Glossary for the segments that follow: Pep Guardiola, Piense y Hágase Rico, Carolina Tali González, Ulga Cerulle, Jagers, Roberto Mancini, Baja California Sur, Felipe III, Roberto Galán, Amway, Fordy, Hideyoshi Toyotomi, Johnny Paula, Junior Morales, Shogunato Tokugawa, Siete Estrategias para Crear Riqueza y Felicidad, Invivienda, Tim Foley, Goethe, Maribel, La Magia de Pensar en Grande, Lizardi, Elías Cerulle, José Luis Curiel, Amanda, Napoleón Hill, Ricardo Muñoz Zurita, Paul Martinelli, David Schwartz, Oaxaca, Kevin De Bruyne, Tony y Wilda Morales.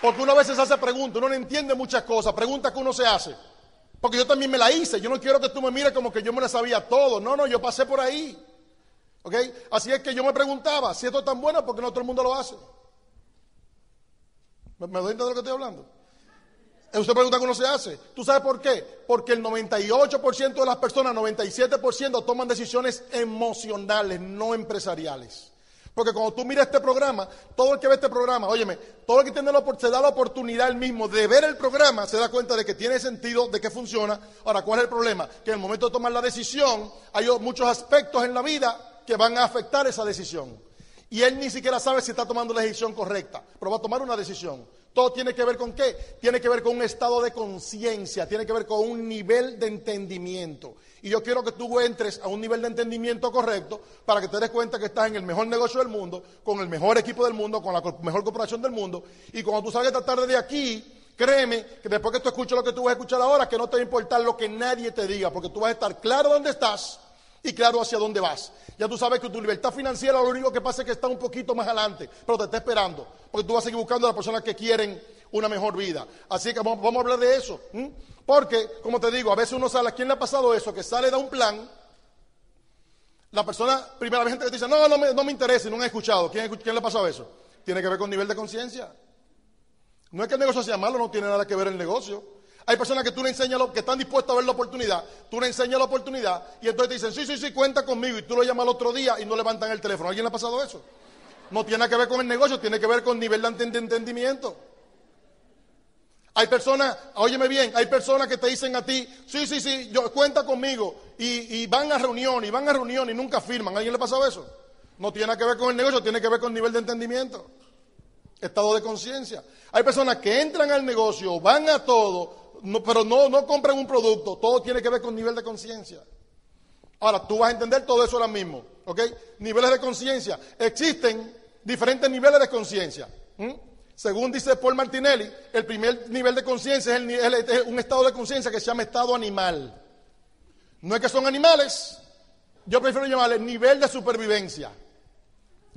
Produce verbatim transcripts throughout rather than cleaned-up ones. Porque uno a veces hace preguntas, uno no entiende muchas cosas, preguntas que uno se hace. Porque yo también me la hice, yo no quiero que tú me mires como que yo me la sabía todo. No, no, yo pasé por ahí. ¿Ok? Así es que yo me preguntaba, si esto es tan bueno, ¿por qué no todo el mundo lo hace? ¿Me, me doy a entender de lo que estoy hablando? Usted pregunta que uno se hace. ¿Tú sabes por qué? Porque el noventa y ocho por ciento de las personas, noventa y siete por ciento toman decisiones emocionales, no empresariales. Porque cuando tú miras este programa, todo el que ve este programa, óyeme, todo el que tiene la, se da la oportunidad él mismo de ver el programa, se da cuenta de que tiene sentido, de que funciona. Ahora, ¿cuál es el problema? Que en el momento de tomar la decisión, hay muchos aspectos en la vida que van a afectar esa decisión. Y él ni siquiera sabe si está tomando la decisión correcta, pero va a tomar una decisión. Todo tiene que ver con qué, tiene que ver con un estado de conciencia, tiene que ver con un nivel de entendimiento. Y yo quiero que tú entres a un nivel de entendimiento correcto para que te des cuenta que estás en el mejor negocio del mundo, con el mejor equipo del mundo, con la mejor corporación del mundo. Y cuando tú salgas esta tarde de aquí, créeme que después que tú escuches lo que tú vas a escuchar ahora, que no te va a importar lo que nadie te diga, porque tú vas a estar claro dónde estás y claro hacia dónde vas. Ya tú sabes que tu libertad financiera lo único que pasa es que está un poquito más adelante, pero te está esperando, porque tú vas a seguir buscando a las personas que quieren una mejor vida. Así que vamos, vamos a hablar de eso, ¿m? Porque, como te digo, a veces uno sale, ¿a quién le ha pasado eso? Que sale, da un plan, la persona, primera vez que te dice, no, no me, no me interesa, no me ha escuchado. ¿Quién, ¿Quién le ha pasado eso? Tiene que ver con nivel de conciencia. No es que el negocio sea malo, no tiene nada que ver el negocio. Hay personas que tú le enseñas, lo, que están dispuestas a ver la oportunidad, tú le enseñas la oportunidad y entonces te dicen, sí, sí, sí, cuenta conmigo, y tú lo llamas al otro día y no levantan el teléfono. ¿A alguien le ha pasado eso? No tiene nada que ver con el negocio, tiene que ver con nivel de entendimiento. Hay personas, óyeme bien, hay personas que te dicen a ti, sí, sí, sí, yo, cuenta conmigo, y, y van a reunión, y van a reunión y nunca firman. ¿A alguien le ha pasado eso? No tiene nada que ver con el negocio, tiene que ver con nivel de entendimiento, estado de conciencia. Hay personas que entran al negocio, van a todo, No, pero no, no compren un producto, todo tiene que ver con nivel de conciencia. Ahora, tú vas a entender todo eso ahora mismo, ¿ok? Niveles de conciencia. Existen diferentes niveles de conciencia. ¿Mm? Según dice Paul Martinelli, el primer nivel de conciencia es, el, es, es un estado de conciencia que se llama estado animal. No es que son animales, yo prefiero llamarle nivel de supervivencia.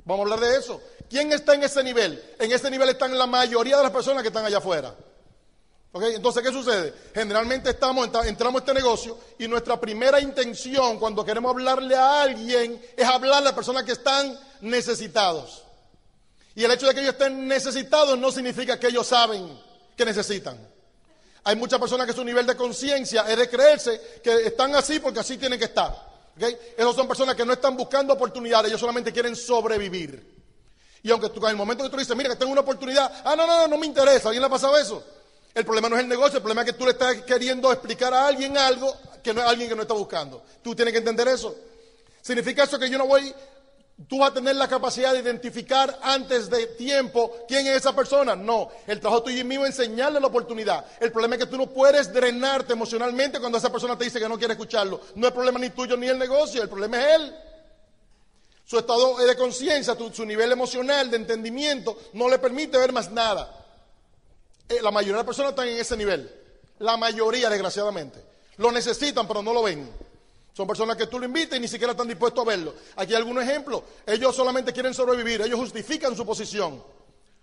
Vamos a hablar de eso. ¿Quién está en ese nivel? En ese nivel están la mayoría de las personas que están allá afuera. Okay, entonces, ¿qué sucede? Generalmente estamos, entramos a este negocio y nuestra primera intención cuando queremos hablarle a alguien es hablarle a personas que están necesitados. Y el hecho de que ellos estén necesitados no significa que ellos saben que necesitan. Hay muchas personas que su nivel de conciencia es de creerse que están así porque así tienen que estar. ¿Okay? Esas son personas que no están buscando oportunidades, ellos solamente quieren sobrevivir. Y aunque tú, en el momento que tú dices, mira, que tengo una oportunidad, ah, no, no, no, no me interesa, ¿a alguien le ha pasado eso? El problema no es el negocio, el problema es que tú le estás queriendo explicar a alguien algo que no es alguien que no está buscando. Tú tienes que entender eso. Significa eso que yo no voy, tú vas a tener la capacidad de identificar antes de tiempo quién es esa persona. No, el trabajo tuyo y mío es enseñarle la oportunidad. El problema es que tú no puedes drenarte emocionalmente cuando esa persona te dice que no quiere escucharlo. No es problema ni tuyo ni el negocio, el problema es él. Su estado de conciencia, su nivel emocional de entendimiento no le permite ver más nada. La mayoría de las personas están en ese nivel. La mayoría, desgraciadamente. Lo necesitan, pero no lo ven. Son personas que tú lo invitas y ni siquiera están dispuestos a verlo. Aquí hay algunos ejemplos. Ellos solamente quieren sobrevivir. Ellos justifican su posición.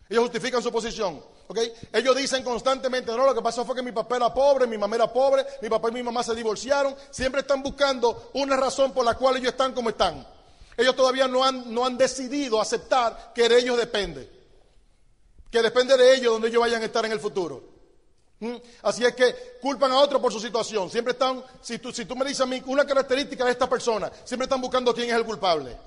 Ellos justifican su posición. ¿Okay? Ellos dicen constantemente, no, lo que pasó fue que mi papá era pobre, mi mamá era pobre, mi papá y mi mamá se divorciaron. Siempre están buscando una razón por la cual ellos están como están. Ellos todavía no han, no han decidido aceptar que de ellos depende. Que depende de ellos donde ellos vayan a estar en el futuro. ¿Mm? Así es que culpan a otros por su situación. Siempre están, si tú, si tú me dices a mí una característica de esta persona, siempre están buscando quién es el culpable.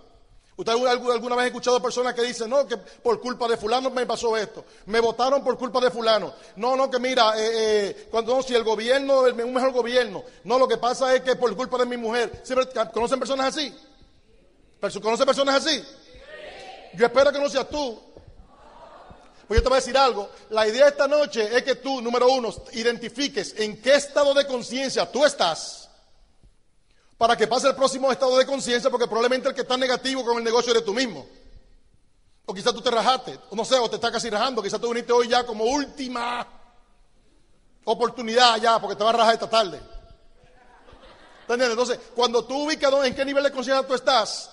¿Usted alguna vez ha escuchado personas que dicen, no, que por culpa de fulano me pasó esto? Me votaron por culpa de fulano. No, no, que mira, eh, eh, cuando no, si el gobierno, el, un mejor gobierno. No, lo que pasa es que por culpa de mi mujer. Siempre, ¿conocen personas así? ¿Conocen personas así? Yo espero que no seas tú. Pues yo te voy a decir algo, la idea de esta noche es que tú, número uno, identifiques en qué estado de conciencia tú estás para que pase el próximo estado de conciencia, porque probablemente el que está negativo con el negocio eres tú mismo. O quizás tú te rajaste, o no sé, o te estás casi rajando, quizás tú viniste hoy ya como última oportunidad ya, porque te vas a rajar esta tarde. ¿Entiendes? Entonces, cuando tú ubicas en qué nivel de conciencia tú estás,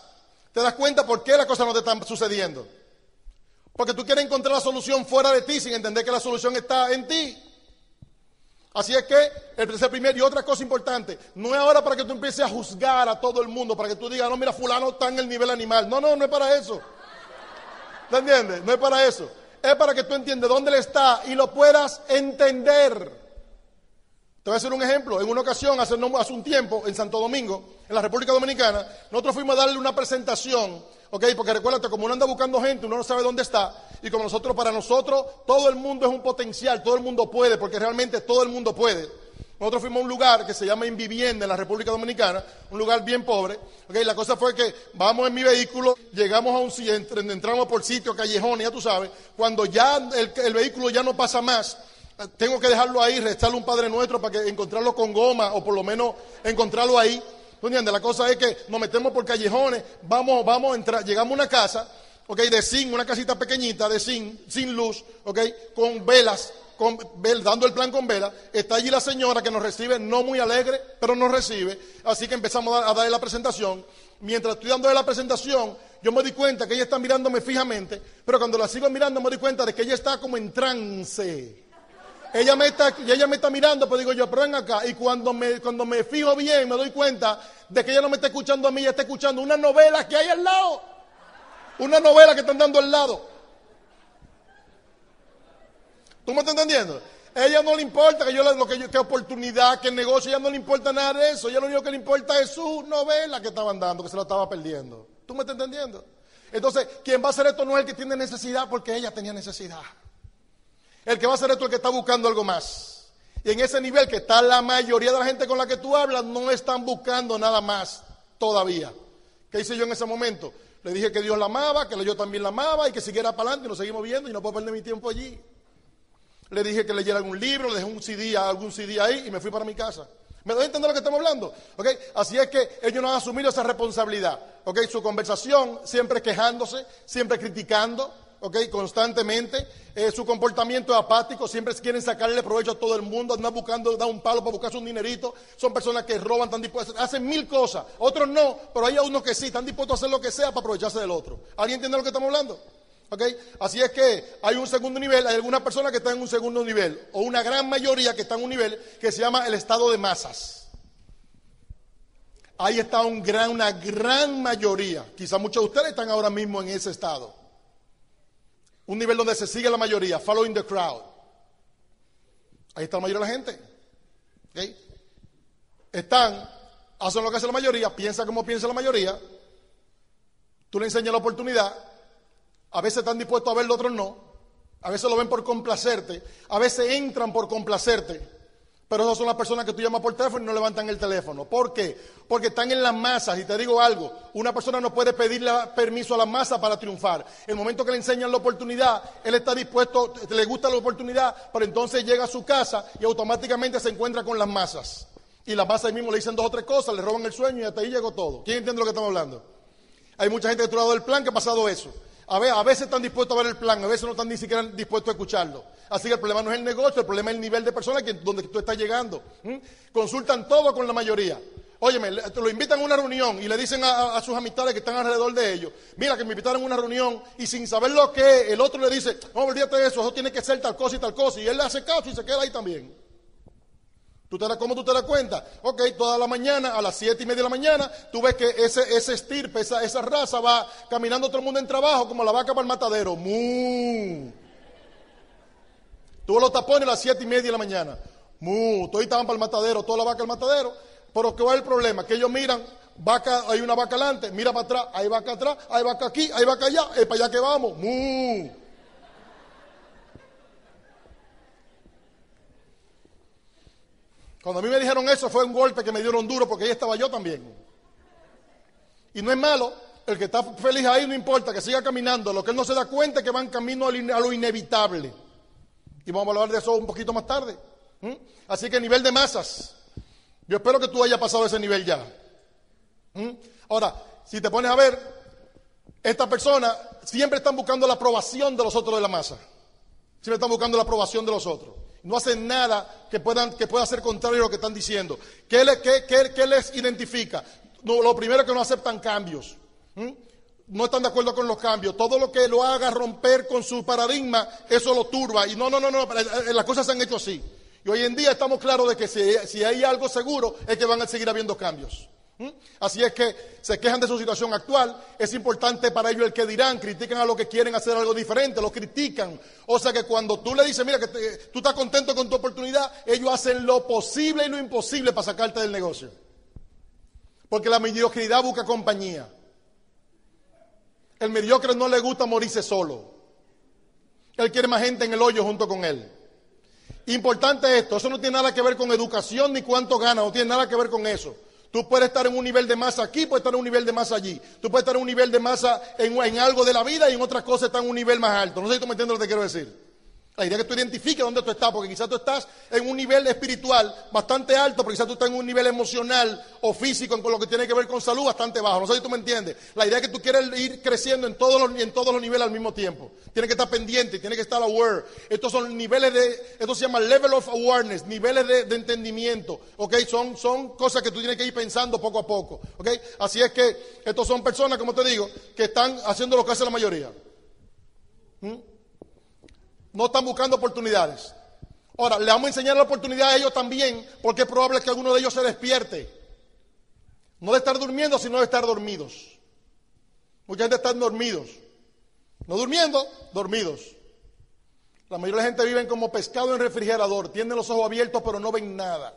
te das cuenta por qué las cosas no te están sucediendo. Porque tú quieres encontrar la solución fuera de ti sin entender que la solución está en ti. Así es que, el primer y otra cosa importante, no es ahora para que tú empieces a juzgar a todo el mundo, para que tú digas, no, mira, fulano está en el nivel animal. No, no, no es para eso. ¿Te entiendes? No es para eso. Es para que tú entiendas dónde él está y lo puedas entender. Te voy a hacer un ejemplo. En una ocasión, hace, hace un tiempo, en Santo Domingo, en la República Dominicana, nosotros fuimos a darle una presentación, ¿ok? Porque recuérdate, como uno anda buscando gente, uno no sabe dónde está, y como nosotros, para nosotros, todo el mundo es un potencial, todo el mundo puede, porque realmente todo el mundo puede. Nosotros fuimos a un lugar que se llama Invivienda en la República Dominicana, un lugar bien pobre, ¿ok? La cosa fue que vamos en mi vehículo, llegamos a un sitio, entramos por sitios, callejones, ya tú sabes, cuando ya el, el vehículo ya no pasa más, tengo que dejarlo ahí, restarle un Padre Nuestro para que encontrarlo con goma o por lo menos encontrarlo ahí. ¿Tú entiendes? La cosa es que nos metemos por callejones, vamos, vamos a entrar, llegamos a una casa, ok, de zinc, una casita pequeñita de zinc, sin luz, ok, con velas, con, dando el plan con velas. Está allí la señora que nos recibe, no muy alegre, pero nos recibe. Así que empezamos a darle la presentación. Mientras estoy dándole la presentación, yo me di cuenta que ella está mirándome fijamente, pero cuando la sigo mirando me di cuenta de que ella está como en trance. Ella me está, ella me está mirando, pero digo yo, pero ven acá. Y cuando me, cuando me fijo bien, me doy cuenta de que ella no me está escuchando a mí, ella está escuchando una novela que hay al lado. Una novela que están dando al lado. ¿Tú me estás entendiendo? A ella no le importa que yo, lo que yo, qué oportunidad, qué negocio, a ella no le importa nada de eso. Ella lo único que le importa es su novela que estaban dando, que se la estaba perdiendo. ¿Tú me estás entendiendo? Entonces, quien va a hacer esto no es el que tiene necesidad, porque ella tenía necesidad. El que va a hacer esto es el que está buscando algo más. Y en ese nivel que está la mayoría de la gente con la que tú hablas, no están buscando nada más todavía. ¿Qué hice yo en ese momento? Le dije que Dios la amaba, que yo también la amaba y que siguiera para adelante y nos seguimos viendo y no puedo perder mi tiempo allí. Le dije que leyera algún libro, le dejé un C D, algún C D ahí y me fui para mi casa. ¿Me doy a entender lo que estamos hablando? ¿Ok? Así es que ellos no han asumido esa responsabilidad. ¿Ok? Su conversación siempre quejándose, siempre criticando. Okay, constantemente, eh, su comportamiento es apático, siempre quieren sacarle provecho a todo el mundo, andan buscando, dan un palo para buscarse un dinerito, son personas que roban, están dispuestas, hacen mil cosas, otros no, pero hay unos que sí, están dispuestos a hacer lo que sea para aprovecharse del otro. ¿Alguien entiende de lo que estamos hablando? Okay. Así es que hay un segundo nivel, hay algunas personas que están en un segundo nivel, o una gran mayoría que están en un nivel que se llama el estado de masas. Ahí está un gran, una gran mayoría, quizás muchos de ustedes están ahora mismo en ese estado. Un nivel donde se sigue la mayoría, following the crowd. Ahí está la mayoría de la gente. ¿Okay? Están, hacen lo que hace la mayoría, piensan como piensa la mayoría. Tú le enseñas la oportunidad. A veces están dispuestos a verlo, otros no. A veces lo ven por complacerte. A veces entran por complacerte. Pero esas son las personas que tú llamas por teléfono y no levantan el teléfono. ¿Por qué? Porque están en las masas. Y te digo algo, una persona no puede pedirle permiso a la masa para triunfar. El momento que le enseñan la oportunidad, él está dispuesto, le gusta la oportunidad, pero entonces llega a su casa y automáticamente se encuentra con las masas. Y las masas ahí mismo le dicen dos o tres cosas, le roban el sueño y hasta ahí llegó todo. ¿Quién entiende lo que estamos hablando? Hay mucha gente que ha dado el plan que ha pasado eso. A ver, a veces están dispuestos a ver el plan, a veces no están ni siquiera dispuestos a escucharlo. Así que el problema no es el negocio, el problema es el nivel de personas que, donde tú estás llegando. ¿Mm? Consultan todo con la mayoría. Óyeme, lo invitan a una reunión y le dicen a, a sus amistades que están alrededor de ellos, mira que me invitaron a una reunión y sin saber lo que es, el otro le dice, no, olvídate de eso, eso tiene que ser tal cosa y tal cosa. Y él le hace caso y se queda ahí también. ¿Tú te das, ¿Cómo tú te das cuenta? Ok, toda la mañana, a las siete y media de la mañana, tú ves que ese, ese estirpe, esa, esa raza va caminando todo el mundo en trabajo como la vaca para el matadero. ¡Mu! Tú los tapones a las siete y media de la mañana. ¡Mu! Todos estaban para el matadero, toda la vaca al matadero. Pero ¿qué va el problema? Que ellos miran, vaca, hay una vaca adelante, mira para atrás, hay vaca atrás, hay vaca aquí, hay vaca allá, es para allá que vamos. ¡Mu! Cuando a mí me dijeron eso fue un golpe que me dieron duro porque ahí estaba yo también. Y no es malo, el que está feliz ahí no importa, que siga caminando. Lo que él no se da cuenta es que va en camino a lo inevitable. Y vamos a hablar de eso un poquito más tarde. ¿Mm? Así que nivel de masas. Yo espero que tú hayas pasado ese nivel ya. ¿Mm? Ahora, si te pones a ver, estas personas siempre están buscando la aprobación de los otros de la masa. Siempre están buscando la aprobación de los otros. No hacen nada que, puedan, que pueda ser contrario a lo que están diciendo. ¿Qué, le, qué, qué, qué les identifica? No, lo primero es que no aceptan cambios. ¿Mm? no están de acuerdo con los cambios. Todo lo que lo haga romper con su paradigma, eso lo turba. Y no, no, no, no, las cosas se han hecho así. Y hoy en día estamos claros de que si, si hay algo seguro es que van a seguir habiendo cambios. ¿Mm? Así es que se quejan de su situación actual. Es importante para ellos el que dirán, critican a los que quieren hacer algo diferente, los critican. O sea que cuando tú le dices, mira, que te, tú estás contento con tu oportunidad, ellos hacen lo posible y lo imposible para sacarte del negocio. Porque la mediocridad busca compañía. El mediocre no le gusta morirse solo. Él quiere más gente en el hoyo junto con él. Importante esto, eso no tiene nada que ver con educación ni cuánto gana, no tiene nada que ver con eso. Tú puedes estar en un nivel de masa aquí, puedes estar en un nivel de masa allí. Tú puedes estar en un nivel de masa en, en algo de la vida y en otras cosas estás en un nivel más alto. No sé si tú me entiendes lo que quiero decir. La idea es que tú identifiques dónde tú estás, porque quizás tú estás en un nivel espiritual bastante alto, pero quizás tú estás en un nivel emocional o físico, con lo que tiene que ver con salud, bastante bajo. No sé si tú me entiendes. La idea es que tú quieres ir creciendo en todos los, en todos los niveles al mismo tiempo. Tienes que estar pendiente, tienes que estar aware. Estos son niveles de, esto se llama level of awareness, niveles de, de entendimiento. ¿Ok? Son, son cosas que tú tienes que ir pensando poco a poco. ¿Ok? Así es que estos son personas, como te digo, que están haciendo lo que hace la mayoría. ¿Mm? No están buscando oportunidades. Ahora, le vamos a enseñar la oportunidad a ellos también, porque es probable que alguno de ellos se despierte. No de estar durmiendo, sino de estar dormidos. Mucha gente está dormidos. No durmiendo, dormidos. La mayoría de la gente viven como pescado en refrigerador. Tienen los ojos abiertos, pero no ven nada.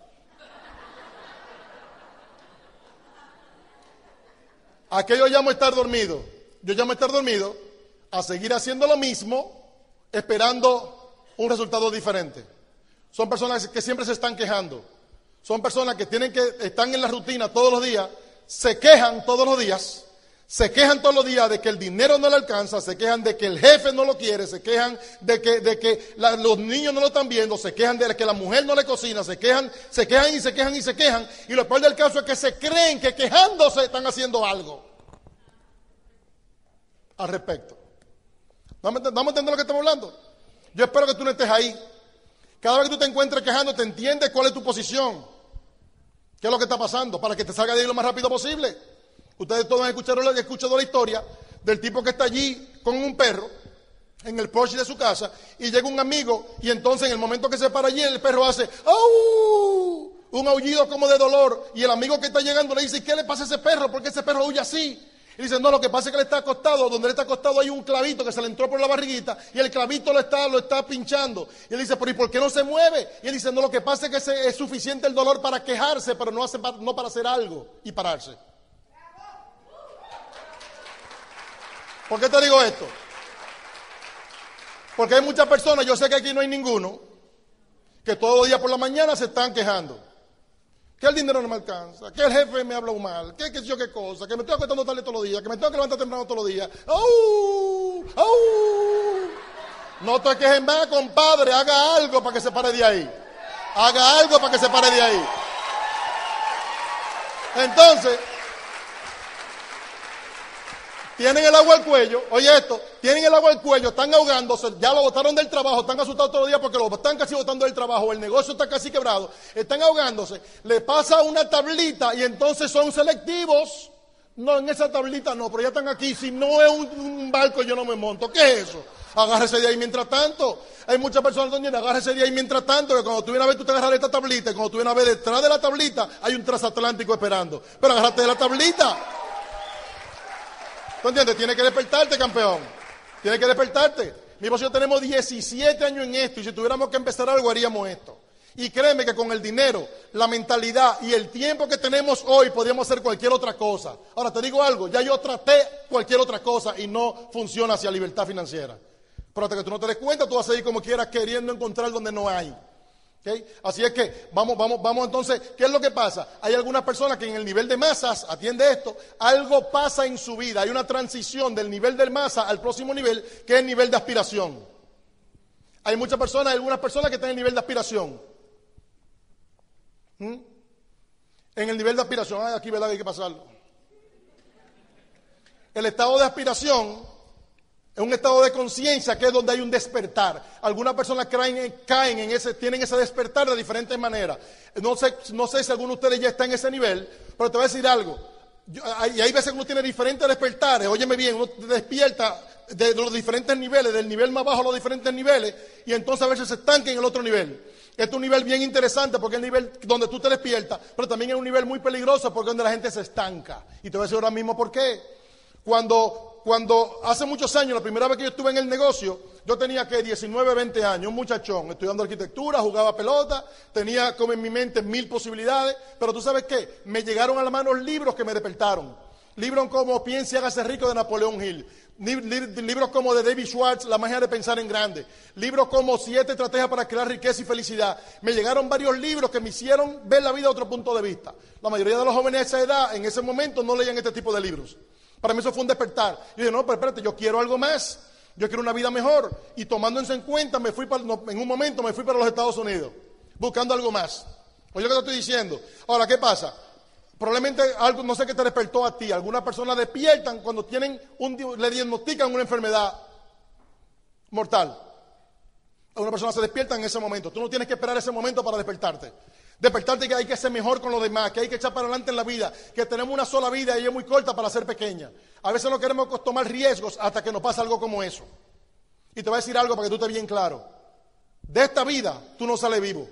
¿A qué yo llamo estar dormido? Yo llamo estar dormido a seguir haciendo lo mismo, esperando un resultado diferente. Son personas que siempre se están quejando. Son personas que tienen que están en la rutina todos los días, se quejan todos los días, se quejan todos los días de que el dinero no le alcanza, se quejan de que el jefe no lo quiere, se quejan de que, de que la, los niños no lo están viendo, se quejan de que la mujer no le cocina, se quejan, se quejan y se quejan y se quejan. Y lo peor del caso es que se creen que quejándose están haciendo algo al respecto. ¿Vamos a entender lo que estamos hablando? Yo espero que tú no estés ahí. Cada vez que tú te encuentres quejando, te entiendes cuál es tu posición. ¿Qué es lo que está pasando? Para que te salga de ahí lo más rápido posible. Ustedes todos han escuchado, han escuchado la historia del tipo que está allí con un perro en el porche de su casa y llega un amigo y entonces en el momento que se para allí el perro hace ¡au! Un aullido como de dolor y el amigo que está llegando le dice ¿qué le pasa a ese perro? ¿Por qué ese perro huye así? Y dice, no, lo que pasa es que le está acostado, donde le está acostado hay un clavito que se le entró por la barriguita y el clavito lo está, lo está pinchando. Y él dice, pero ¿y por qué no se mueve? Y él dice, no, lo que pasa es que se, es suficiente el dolor para quejarse, pero no, hace, no para hacer algo y pararse. ¿Por qué te digo esto? Porque hay muchas personas, yo sé que aquí no hay ninguno, que todos los días por la mañana se están quejando. Que el dinero no me alcanza, que el jefe me habla mal, que qué sé yo qué cosa, que me estoy acostando tarde todos los días, que me tengo que levantar temprano todos los días. ¡Au! ¡Au! No te quejes más, compadre, haga algo para que se pare de ahí. Haga algo para que se pare de ahí. Entonces, tienen el agua al cuello, oye esto, tienen el agua al cuello, están ahogándose, ya lo botaron del trabajo, están asustados todos los días porque lo están casi botando del trabajo, el negocio está casi quebrado, están ahogándose, le pasa una tablita y entonces son selectivos. No, en esa tablita no, pero ya están aquí, si no es un, un barco yo no me monto, ¿qué es eso? Agárrese de ahí mientras tanto. Hay muchas personas, doña, agárrese de ahí mientras tanto, que cuando tú vienes a ver, tú te agarras de esta tablita, y cuando tú vienes a ver detrás de la tablita, hay un transatlántico esperando, pero agárrate de la tablita. ¿Tú entiendes? Tienes que despertarte, campeón. Tienes que despertarte. Mi pasión, tenemos diecisiete años en esto y si tuviéramos que empezar algo haríamos esto. Y créeme que con el dinero, la mentalidad y el tiempo que tenemos hoy podríamos hacer cualquier otra cosa. Ahora te digo algo, ya yo traté cualquier otra cosa y no funciona hacia libertad financiera. Pero hasta que tú no te des cuenta, tú vas a seguir como quieras queriendo encontrar donde no hay. ¿Okay? Así es que vamos, vamos, vamos entonces, ¿qué es lo que pasa? Hay algunas personas que en el nivel de masas, atiende esto, algo pasa en su vida, hay una transición del nivel de masa al próximo nivel, que es el nivel de aspiración. Hay muchas personas, hay algunas personas que están en el nivel de aspiración. ¿Mm? En el nivel de aspiración, ay, aquí ¿verdad? Hay que pasarlo. El estado de aspiración es un estado de conciencia que es donde hay un despertar. Algunas personas caen, caen en ese, tienen ese despertar de diferentes maneras. No sé, no sé si alguno de ustedes ya está en ese nivel, pero te voy a decir algo. Yo, hay, hay veces que uno tiene diferentes despertares, óyeme bien, uno despierta de, de los diferentes niveles, del nivel más bajo a los diferentes niveles, y entonces a veces se estanca en el otro nivel. Este es un nivel bien interesante porque es el nivel donde tú te despiertas, pero también es un nivel muy peligroso porque es donde la gente se estanca. Y te voy a decir ahora mismo por qué. Cuando, cuando hace muchos años, la primera vez que yo estuve en el negocio, yo tenía que diecinueve, veinte años, un muchachón, estudiando arquitectura, jugaba pelota, tenía como en mi mente mil posibilidades, pero tú sabes qué, me llegaron a la mano libros que me despertaron. Libros como Piense y Hágase Rico de Napoleón Hill, libros como de David Schwartz, La Magia de Pensar en Grande, libros como Siete Estrategias para Crear Riqueza y Felicidad. Me llegaron varios libros que me hicieron ver la vida a otro punto de vista. La mayoría de los jóvenes de esa edad, en ese momento, no leían este tipo de libros. Para mí eso fue un despertar. Yo dije, no, pero espérate, yo quiero algo más. Yo quiero una vida mejor. Y tomándose en cuenta, me fui para, no, en un momento me fui para los Estados Unidos, buscando algo más. Oye lo que te estoy diciendo. Ahora, ¿qué pasa? Probablemente algo, no sé qué te despertó a ti. Algunas personas despiertan cuando tienen un, le diagnostican una enfermedad mortal. Algunas personas se despiertan en ese momento. Tú no tienes que esperar ese momento para despertarte. Despertarte que hay que ser mejor con los demás, que hay que echar para adelante en la vida, que tenemos una sola vida y es muy corta para ser pequeña. A veces no queremos tomar riesgos hasta que nos pasa algo como eso. Y te voy a decir algo para que tú estés bien claro. De esta vida, tú no sales vivo.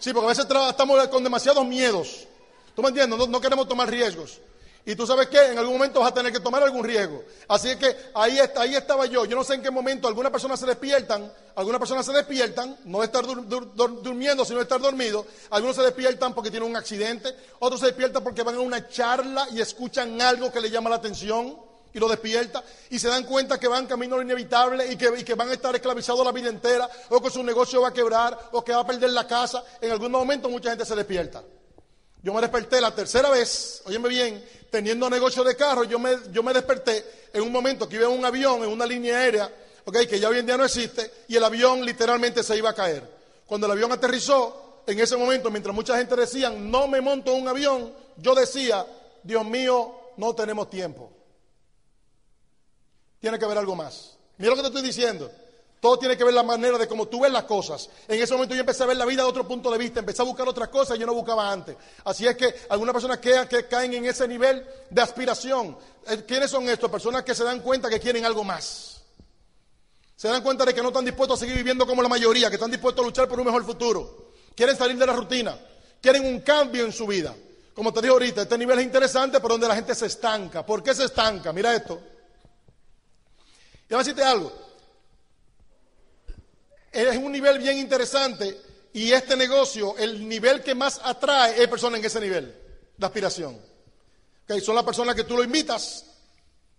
Sí, porque a veces estamos con demasiados miedos. ¿Tú me entiendes? No, no queremos tomar riesgos. Y tú sabes que en algún momento vas a tener que tomar algún riesgo. Así que ahí, está, ahí estaba yo. Yo no sé en qué momento algunas personas se despiertan, algunas personas se despiertan, no de estar dur, dur, dur, durmiendo, sino de estar dormido. Algunos se despiertan porque tienen un accidente, otros se despiertan porque van a una charla y escuchan algo que les llama la atención y lo despierta. Y se dan cuenta que van camino a lo inevitable y que, y que van a estar esclavizados la vida entera, o que su negocio va a quebrar, o que va a perder la casa. En algún momento mucha gente se despierta. Yo me desperté la tercera vez, óyeme bien, teniendo negocio de carro, yo me, yo me desperté en un momento que iba en un avión, en una línea aérea, okay, que ya hoy en día no existe, y el avión literalmente se iba a caer. Cuando el avión aterrizó, en ese momento, mientras mucha gente decía, no me monto en un avión, yo decía, Dios mío, no tenemos tiempo. Tiene que haber algo más. Mira lo que te estoy diciendo. Todo tiene que ver la manera de cómo tú ves las cosas. En ese momento yo empecé a ver la vida de otro punto de vista, empecé a buscar otras cosas que yo no buscaba antes. Así es que algunas personas que, que caen en ese nivel de aspiración. ¿Quiénes son estos? Personas que se dan cuenta que quieren algo más. Se dan cuenta de que no están dispuestos a seguir viviendo como la mayoría, que están dispuestos a luchar por un mejor futuro. Quieren salir de la rutina, quieren un cambio en su vida. Como te dije ahorita, este nivel es interesante, pero donde la gente se estanca. ¿Por qué se estanca? Mira esto. Y ahora decirte algo. Es un nivel bien interesante y este negocio, el nivel que más atrae es personas en ese nivel de aspiración. Okay, son las personas que tú lo invitas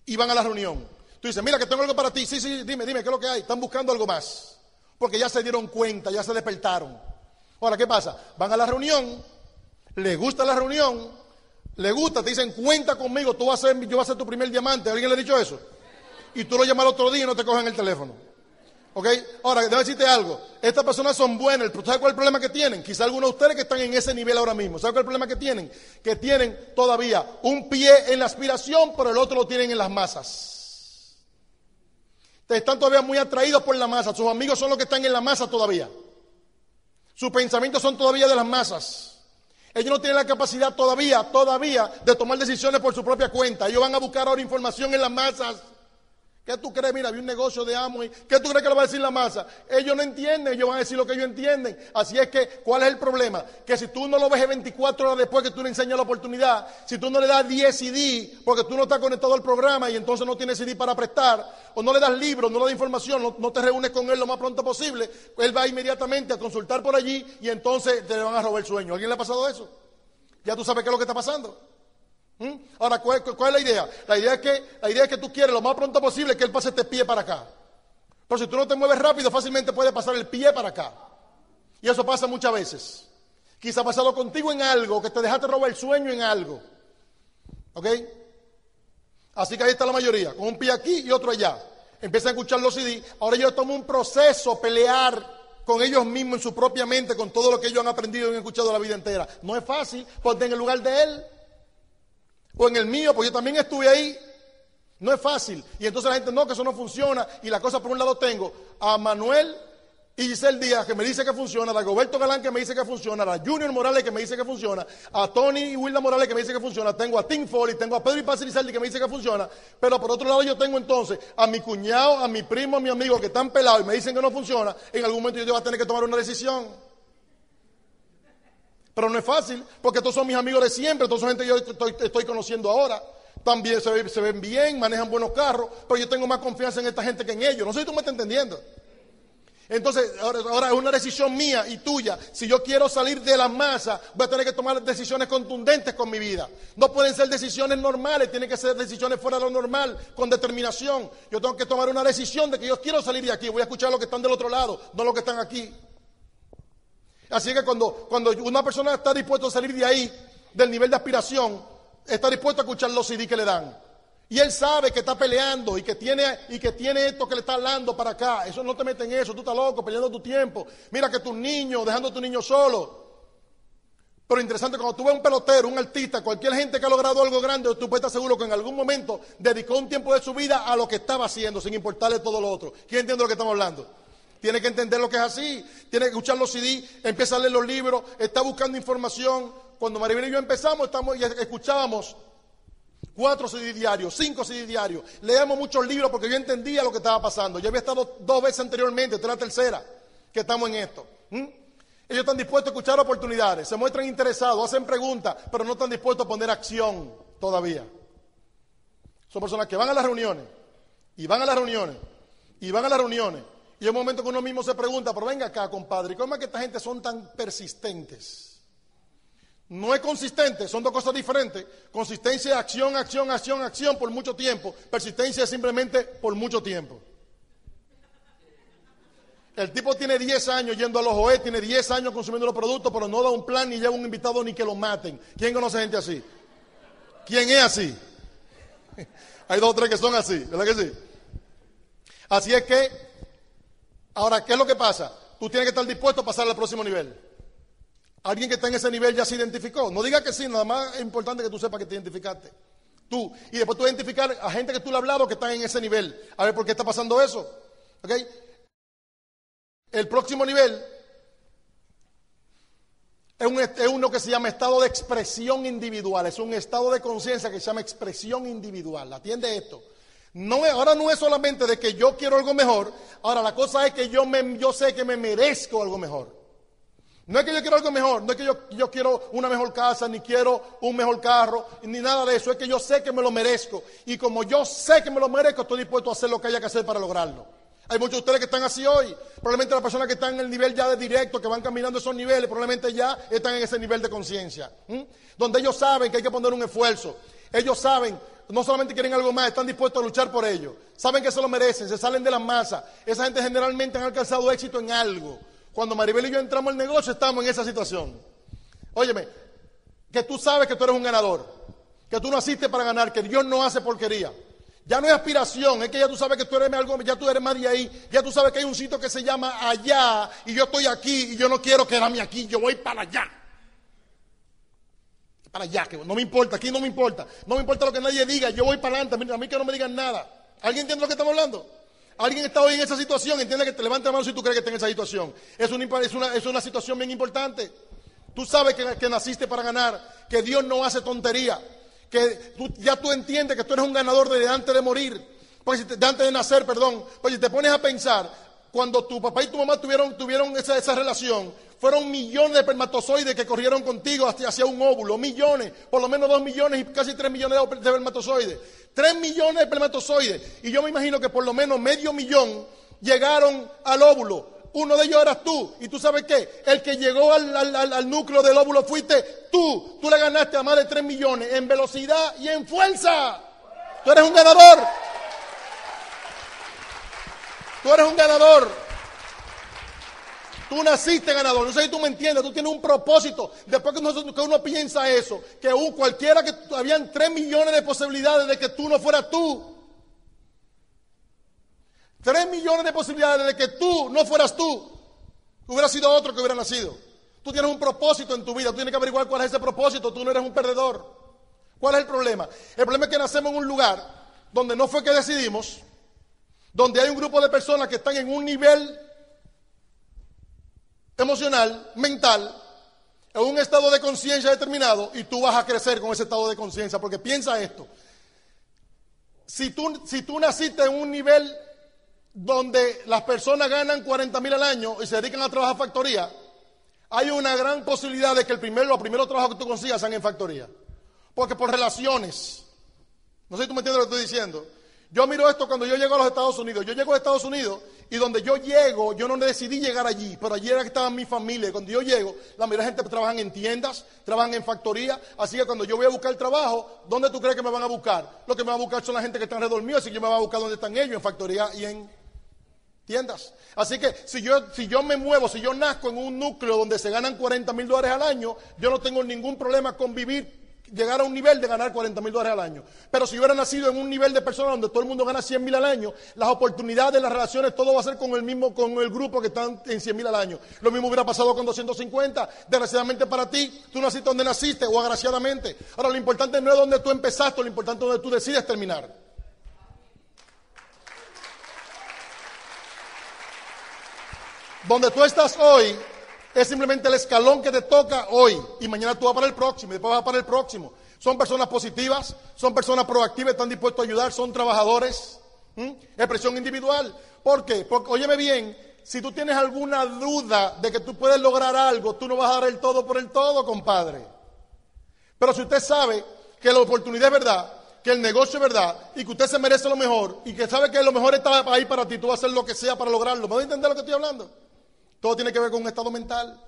y van a la reunión. Tú dices, mira que tengo algo para ti. Sí, sí, dime, dime, ¿qué es lo que hay? Están buscando algo más. Porque ya se dieron cuenta, ya se despertaron. Ahora, ¿qué pasa? Van a la reunión, les gusta la reunión, les gusta, te dicen, cuenta conmigo, tú vas a ser, yo voy a ser tu primer diamante. ¿Alguien le ha dicho eso? Y tú lo llamas al otro día y no te cogen el teléfono. ¿Ok? Ahora, debo decirte algo. Estas personas son buenas. ¿Tú sabes cuál es el problema que tienen? Quizá algunos de ustedes que están en ese nivel ahora mismo. ¿Sabes cuál es el problema que tienen? Que tienen todavía un pie en la aspiración, pero el otro lo tienen en las masas. Te están todavía muy atraídos por la masa. Sus amigos son los que están en la masa todavía. Sus pensamientos son todavía de las masas. Ellos no tienen la capacidad todavía, todavía, de tomar decisiones por su propia cuenta. Ellos van a buscar ahora información en las masas. ¿Qué tú crees? Mira, vi un negocio de Amway. ¿Qué tú crees que le va a decir la masa? Ellos no entienden, ellos van a decir lo que ellos entienden. Así es que, ¿cuál es el problema? Que si tú no lo ves veinticuatro horas después que tú le enseñas la oportunidad, si tú no le das diez C D porque tú no estás conectado al programa y entonces no tienes C D para prestar, o no le das libros, no le das información, no, no te reúnes con él lo más pronto posible, él va inmediatamente a consultar por allí y entonces te van a robar el sueño. ¿Alguien le ha pasado eso? Ya tú sabes qué es lo que está pasando. ¿Mm? Ahora, ¿cuál, ¿cuál es la idea? La idea es, que, la idea es que tú quieres lo más pronto posible que él pase este pie para acá. Pero si tú no te mueves rápido, fácilmente puede pasar el pie para acá. Y eso pasa muchas veces. Quizá ha pasado contigo en algo, que te dejaste robar el sueño en algo. ¿Ok? Así que ahí está la mayoría, con un pie aquí y otro allá. Empiezan a escuchar los C D. Ahora ellos toman un proceso, pelear con ellos mismos en su propia mente, con todo lo que ellos han aprendido y han escuchado la vida entera. No es fácil, ponte en el lugar de él. O en el mío, porque yo también estuve ahí. No es fácil. Y entonces la gente, no, que eso no funciona. Y la cosa, por un lado tengo a Manuel y Giselle Díaz, que me dice que funciona, a Roberto Galán, que me dice que funciona, a Junior Morales, que me dice que funciona, a Tony y Wilda Morales, que me dice que funciona, tengo a Tim Foley, tengo a Pedro y Paz y Lizardi, que me dice que funciona, pero por otro lado yo tengo entonces a mi cuñado, a mi primo, a mi amigo, que están pelados y me dicen que no funciona. En algún momento yo voy a tener que tomar una decisión. Pero no es fácil, porque todos son mis amigos de siempre, todos son gente que yo estoy, estoy conociendo ahora. También se, se ven bien, manejan buenos carros, pero yo tengo más confianza en esta gente que en ellos. No sé si tú me estás entendiendo. Entonces, ahora, ahora es una decisión mía y tuya. Si yo quiero salir de la masa, voy a tener que tomar decisiones contundentes con mi vida. No pueden ser decisiones normales, tienen que ser decisiones fuera de lo normal, con determinación. Yo tengo que tomar una decisión de que yo quiero salir de aquí. Voy a escuchar a los que están del otro lado, no los que están aquí. Así que cuando, cuando una persona está dispuesta a salir de ahí, del nivel de aspiración, está dispuesto a escuchar los C D que le dan. Y él sabe que está peleando y que tiene y que tiene esto que le está hablando para acá. Eso no te mete en eso, tú estás loco, peleando tu tiempo. Mira que tus niños, dejando a tu niño solo. Pero interesante, cuando tú ves un pelotero, un artista, cualquier gente que ha logrado algo grande, tú puedes estar seguro que en algún momento dedicó un tiempo de su vida a lo que estaba haciendo, sin importarle todo lo otro. ¿Quién entiende de lo que estamos hablando? Tiene que entender lo que es así, tiene que escuchar los C D, empieza a leer los libros, está buscando información. Cuando Maribel y yo empezamos, estamos, y escuchábamos cuatro C D diarios, cinco C D diarios. Leíamos muchos libros porque yo entendía lo que estaba pasando. Yo había estado dos veces anteriormente, esta es la tercera que estamos en esto. ¿Mm? Ellos están dispuestos a escuchar oportunidades, se muestran interesados, hacen preguntas, pero no están dispuestos a poner acción todavía. Son personas que van a las reuniones, y van a las reuniones, y van a las reuniones. Y hay un momento que uno mismo se pregunta, pero venga acá, compadre, ¿cómo es que esta gente son tan persistentes? No es consistente, son dos cosas diferentes. Consistencia es acción, acción, acción, acción por mucho tiempo. Persistencia es simplemente por mucho tiempo. El tipo tiene diez años yendo a los O E, tiene diez años consumiendo los productos, pero no da un plan ni lleva un invitado ni que lo maten. ¿Quién conoce gente así? ¿Quién es así? Hay dos o tres que son así, ¿verdad que sí? Así es que, ahora, ¿qué es lo que pasa? Tú tienes que estar dispuesto a pasar al próximo nivel. Alguien que está en ese nivel ya se identificó. No digas que sí, nada más es importante que tú sepas que te identificaste. Tú. Y después tú identificar a gente que tú le has hablado que está en ese nivel. A ver por qué está pasando eso. ¿Ok? El próximo nivel es, un, es uno que se llama estado de expresión individual. Es un estado de conciencia que se llama expresión individual. Atiende esto. No, ahora no es solamente de que yo quiero algo mejor. Ahora la cosa es que yo, me, yo sé que me merezco algo mejor. No es que yo quiero algo mejor, no es que yo, yo quiero una mejor casa, ni quiero un mejor carro, ni nada de eso. Es que yo sé que me lo merezco. Y como yo sé que me lo merezco, estoy dispuesto a hacer lo que haya que hacer para lograrlo. Hay muchos de ustedes que están así hoy. Probablemente las personas que están en el nivel ya de directo, que van caminando esos niveles, probablemente ya están en ese nivel de conciencia. ¿Mm? Donde ellos saben que hay que poner un esfuerzo. Ellos saben, no solamente quieren algo más, están dispuestos a luchar por ello. Saben que se lo merecen, se salen de las masas. Esa gente generalmente han alcanzado éxito en algo. Cuando Maribel y yo entramos al negocio, estamos en esa situación. Óyeme, que tú sabes que tú eres un ganador, que tú naciste para ganar, que Dios no hace porquería. Ya no es aspiración, es que ya tú sabes que tú eres algo, ya tú eres más de ahí, ya tú sabes que hay un sitio que se llama allá, y yo estoy aquí, y yo no quiero quedarme aquí, yo voy para allá. Para allá, que no me importa, aquí no me importa, no me importa lo que nadie diga, yo voy para adelante, a mí que no me digan nada. ¿Alguien entiende lo que estamos hablando? Alguien está hoy en esa situación, entiende que te levanta la mano si tú crees que está en esa situación. Es una, es una, es una situación bien importante. Tú sabes que, que naciste para ganar, que Dios no hace tontería, que tú, ya tú entiendes que tú eres un ganador desde antes de morir, pues, si te, de antes de nacer, perdón. Pues si te pones a pensar, cuando tu papá y tu mamá tuvieron, tuvieron esa, esa relación, fueron millones de espermatozoides que corrieron contigo hacia, hacia un óvulo, millones, por lo menos dos millones y casi tres millones de espermatozoides. Tres millones de espermatozoides. Y yo me imagino que por lo menos medio millón llegaron al óvulo. Uno de ellos eras tú. ¿Y tú sabes qué? El que llegó al, al, al núcleo del óvulo fuiste tú. Tú le ganaste a más de tres millones en velocidad y en fuerza. Tú eres un ganador. Tú eres un ganador. Tú naciste ganador. No sé si tú me entiendes. Tú tienes un propósito. Después que uno, que uno piensa eso, que uh, cualquiera que habían tres millones de posibilidades de que tú no fueras tú. Tres millones de posibilidades de que tú no fueras tú. Hubiera sido otro que hubiera nacido. Tú tienes un propósito en tu vida. Tú tienes que averiguar cuál es ese propósito. Tú no eres un perdedor. ¿Cuál es el problema? El problema es que nacemos en un lugar donde no fue que decidimos, donde hay un grupo de personas que están en un nivel emocional, mental, en un estado de conciencia determinado, y tú vas a crecer con ese estado de conciencia, porque piensa esto. Si tú, si tú naciste en un nivel donde las personas ganan cuarenta mil al año y se dedican a trabajar factoría, hay una gran posibilidad de que el primero, los primeros trabajos que tú consigas sean en factoría. Porque por relaciones, no sé si tú me entiendes lo que estoy diciendo. Yo miro esto cuando yo llego a los Estados Unidos. Yo llego a Estados Unidos y donde yo llego, yo no decidí llegar allí, pero allí era que estaba mi familia. Cuando yo llego, la mayoría de gente trabajan en tiendas, trabajan en factorías. Así que cuando yo voy a buscar trabajo, ¿dónde tú crees que me van a buscar? Lo que me van a buscar son la gente que está alrededor mío, así que yo me voy a buscar donde están ellos, en factorías y en tiendas. Así que si yo, si yo me muevo, si yo nazco en un núcleo donde se ganan cuarenta mil dólares al año, yo no tengo ningún problema con vivir, llegar a un nivel de ganar cuarenta mil dólares al año. Pero si hubiera nacido en un nivel de personas donde todo el mundo gana cien mil al año, las oportunidades, las relaciones, todo va a ser con el mismo, con el grupo que están en cien mil al año. Lo mismo hubiera pasado con doscientos cincuenta. Desgraciadamente para ti, tú naciste donde naciste, o agraciadamente. Ahora, lo importante no es donde tú empezaste, lo importante es donde tú decides terminar. Donde tú estás hoy es simplemente el escalón que te toca hoy, y mañana tú vas para el próximo, y después vas para el próximo. Son personas positivas, son personas proactivas, están dispuestos a ayudar, son trabajadores. ¿Mm? Expresión individual. ¿Por qué? Porque, óyeme bien, si tú tienes alguna duda de que tú puedes lograr algo, tú no vas a dar el todo por el todo, compadre. Pero si usted sabe que la oportunidad es verdad, que el negocio es verdad, y que usted se merece lo mejor, y que sabe que lo mejor está ahí para ti, tú vas a hacer lo que sea para lograrlo. ¿Me vas a entender lo que estoy hablando? Todo tiene que ver con un estado mental.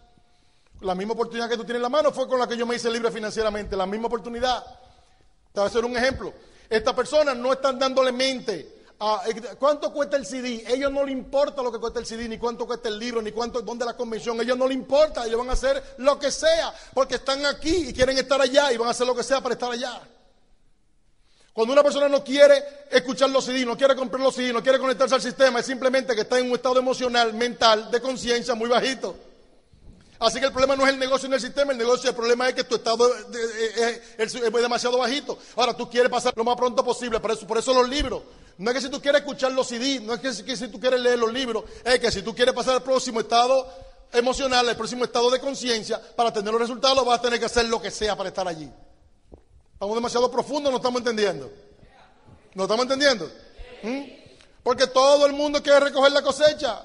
La misma oportunidad que tú tienes en la mano fue con la que yo me hice libre financieramente. La misma oportunidad. Te voy a hacer un ejemplo. Estas personas no están dándole mente a cuánto cuesta el C D. Ellos no les importa lo que cuesta el C D, ni cuánto cuesta el libro, ni cuánto, dónde la convención. Ellos no les importa. Ellos van a hacer lo que sea porque están aquí y quieren estar allá, y van a hacer lo que sea para estar allá. Cuando una persona no quiere escuchar los C D, no quiere comprar los C D, no quiere conectarse al sistema, es simplemente que está en un estado emocional, mental, de conciencia muy bajito. Así que el problema no es el negocio ni el sistema, el negocio, el problema es que tu estado es demasiado bajito. Ahora, tú quieres pasar lo más pronto posible, por eso, por eso los libros. No es que si tú quieres escuchar los C D, no es que si, que si tú quieres leer los libros, es que si tú quieres pasar al próximo estado emocional, al próximo estado de conciencia, para tener los resultados vas a tener que hacer lo que sea para estar allí. Estamos demasiado profundos, no estamos entendiendo. ¿No estamos entendiendo? ¿Mm? Porque todo el mundo quiere recoger la cosecha,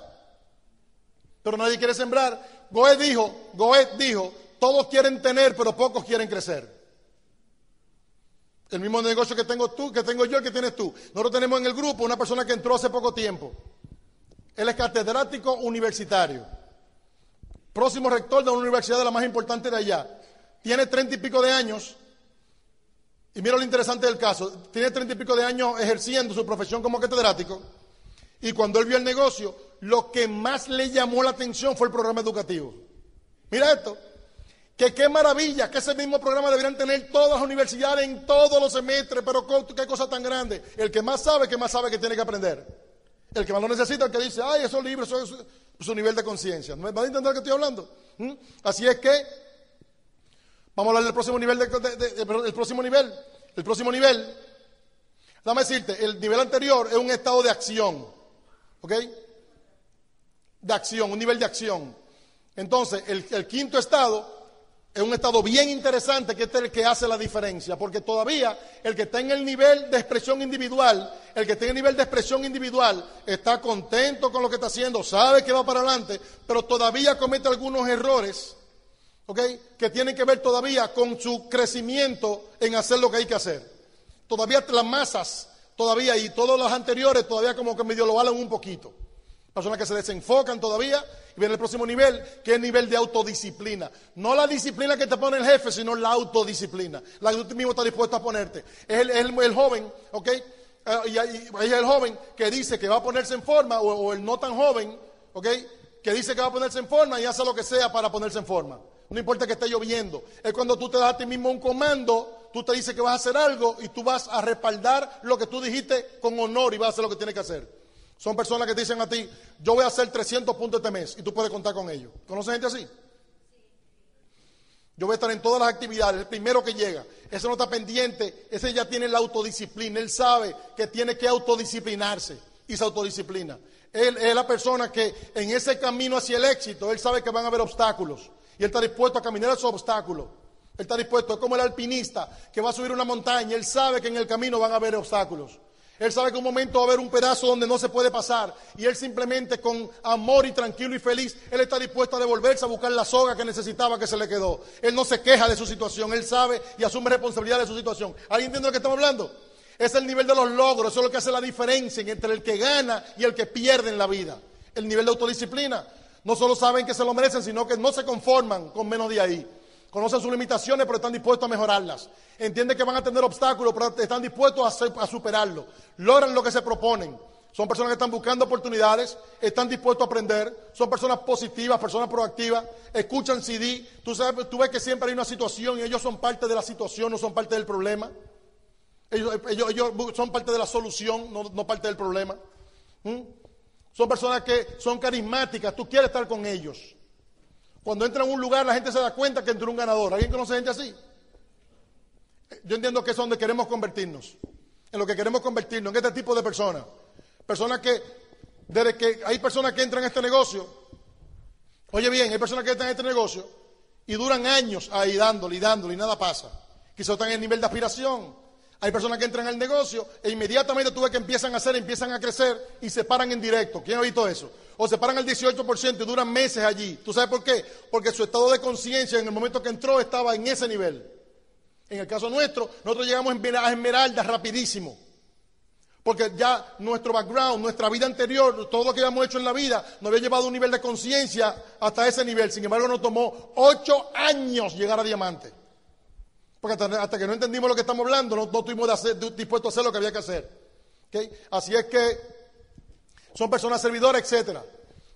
pero nadie quiere sembrar. Goethe dijo, Goethe dijo, todos quieren tener, pero pocos quieren crecer. El mismo negocio que tengo tú, que tengo yo, que tienes tú. Nosotros tenemos en el grupo una persona que entró hace poco tiempo. Él es catedrático universitario, próximo rector de una universidad de la más importante de allá. Tiene treinta y pico de años. Y mira lo interesante del caso, tiene treinta y pico de años ejerciendo su profesión como catedrático, y cuando él vio el negocio, lo que más le llamó la atención fue el programa educativo. Mira esto, que qué maravilla, que ese mismo programa deberían tener todas las universidades en todos los semestres, pero qué cosa tan grande. El que más sabe, que más sabe que tiene que aprender. El que más lo necesita, el que dice, ay, esos libros, eso es su nivel de conciencia. ¿Me vas a entender de qué estoy hablando? ¿Mm? Así es que vamos a hablar del próximo nivel, de, de, de, de, el próximo nivel, el próximo nivel, déjame decirte, el nivel anterior es un estado de acción, ¿ok? De acción, un nivel de acción. Entonces, el, el quinto estado es un estado bien interesante, que este es el que hace la diferencia, porque todavía el que está en el nivel de expresión individual, el que está en el nivel de expresión individual está contento con lo que está haciendo, sabe que va para adelante, pero todavía comete algunos errores, ¿okay? Que tienen que ver todavía con su crecimiento en hacer lo que hay que hacer. Todavía las masas, todavía, y todas las anteriores, todavía como que medio lo valen un poquito. Personas que se desenfocan todavía, y viene el próximo nivel, que es el nivel de autodisciplina. No la disciplina que te pone el jefe, sino la autodisciplina, la que tú mismo estás dispuesto a ponerte. Es el, el, el joven, ¿ok? Uh, y, y, y el joven que dice que va a ponerse en forma, o, o el no tan joven, ¿ok? Que dice que va a ponerse en forma y hace lo que sea para ponerse en forma. No importa que esté lloviendo. Es cuando tú te das a ti mismo un comando, tú te dices que vas a hacer algo y tú vas a respaldar lo que tú dijiste con honor y vas a hacer lo que tienes que hacer. Son personas que te dicen a ti, yo voy a hacer trescientos puntos este mes, y tú puedes contar con ellos. ¿Conoces gente así? Yo voy a estar en todas las actividades, el primero que llega. Ese no está pendiente, ese ya tiene la autodisciplina. Él sabe que tiene que autodisciplinarse y se autodisciplina. Él es la persona que en ese camino hacia el éxito, él sabe que van a haber obstáculos. Y él está dispuesto a caminar esos obstáculos. Él está dispuesto, es como el alpinista que va a subir una montaña. Él sabe que en el camino van a haber obstáculos. Él sabe que un momento va a haber un pedazo donde no se puede pasar. Y él simplemente con amor y tranquilo y feliz, él está dispuesto a devolverse a buscar la soga que necesitaba que se le quedó. Él no se queja de su situación. Él sabe y asume responsabilidad de su situación. ¿Alguien entiende de lo que estamos hablando? Es el nivel de los logros. Eso es lo que hace la diferencia entre el que gana y el que pierde en la vida. El nivel de autodisciplina. No solo saben que se lo merecen, sino que no se conforman con menos de ahí. Conocen sus limitaciones, pero están dispuestos a mejorarlas. Entienden que van a tener obstáculos, pero están dispuestos a superarlos. Logran lo que se proponen. Son personas que están buscando oportunidades, están dispuestos a aprender. Son personas positivas, personas proactivas. Escuchan C D. Tú sabes, tú ves que siempre hay una situación y ellos son parte de la situación, no son parte del problema. Ellos, ellos, ellos son parte de la solución, no, no parte del problema. ¿Mm? Son personas que son carismáticas. Tú quieres estar con ellos. Cuando entran a un lugar, la gente se da cuenta que entró un ganador. ¿Alguien conoce gente así? Yo entiendo que es donde queremos convertirnos. En lo que queremos convertirnos, en este tipo de personas. Personas que, desde que hay personas que entran a este negocio, oye bien, hay personas que entran a este negocio y duran años ahí dándole y dándole y nada pasa. Quizás están en el nivel de aspiración. Hay personas que entran al negocio e inmediatamente tú ves que empiezan a hacer, empiezan a crecer y se paran en directo. ¿Quién ha visto eso? O se paran al dieciocho por ciento y duran meses allí. ¿Tú sabes por qué? Porque su estado de conciencia en el momento que entró estaba en ese nivel. En el caso nuestro, nosotros llegamos a Esmeralda rapidísimo. Porque ya nuestro background, nuestra vida anterior, todo lo que habíamos hecho en la vida, nos había llevado a un nivel de conciencia hasta ese nivel. Sin embargo, nos tomó ocho años llegar a diamante. Porque hasta, hasta que no entendimos lo que estamos hablando, no, no estuvimos de hacer, de, dispuestos a hacer lo que había que hacer. ¿Okay? Así es que son personas servidoras, etcétera.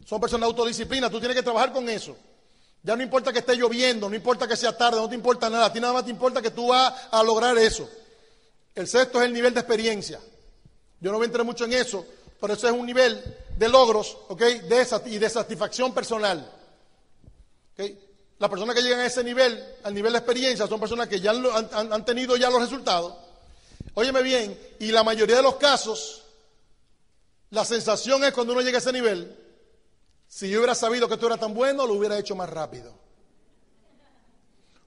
Son personas de autodisciplina, tú tienes que trabajar con eso. Ya no importa que esté lloviendo, no importa que sea tarde, no te importa nada. A ti nada más te importa que tú vas a lograr eso. El sexto es el nivel de experiencia. Yo no voy a entrar mucho en eso, pero eso es un nivel de logros, ¿okay? de y de satisfacción personal. ¿Okay? Las personas que llegan a ese nivel, al nivel de experiencia, son personas que ya han, han, han tenido ya los resultados. Óyeme bien, y la mayoría de los casos, la sensación es cuando uno llega a ese nivel, si yo hubiera sabido que tú eras tan bueno, lo hubiera hecho más rápido.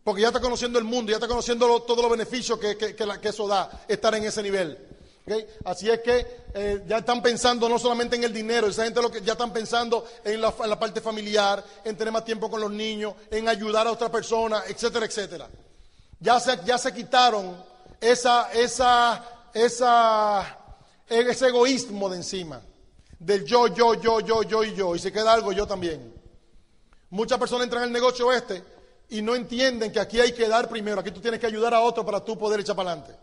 Porque ya está conociendo el mundo, ya está conociendo lo, todos los beneficios que, que, que, la, que eso da, estar en ese nivel. ¿Okay? Así es que eh, ya están pensando no solamente en el dinero, esa gente lo que, ya están pensando en la, en la parte familiar, en tener más tiempo con los niños, en ayudar a otra persona, etcétera, etcétera. Ya se, ya se quitaron esa, esa, esa, ese egoísmo de encima, del yo, yo, yo, yo, yo y yo, y se queda algo yo también. Muchas personas entran al negocio este y no entienden que aquí hay que dar primero, aquí tú tienes que ayudar a otro para tú poder echar para adelante.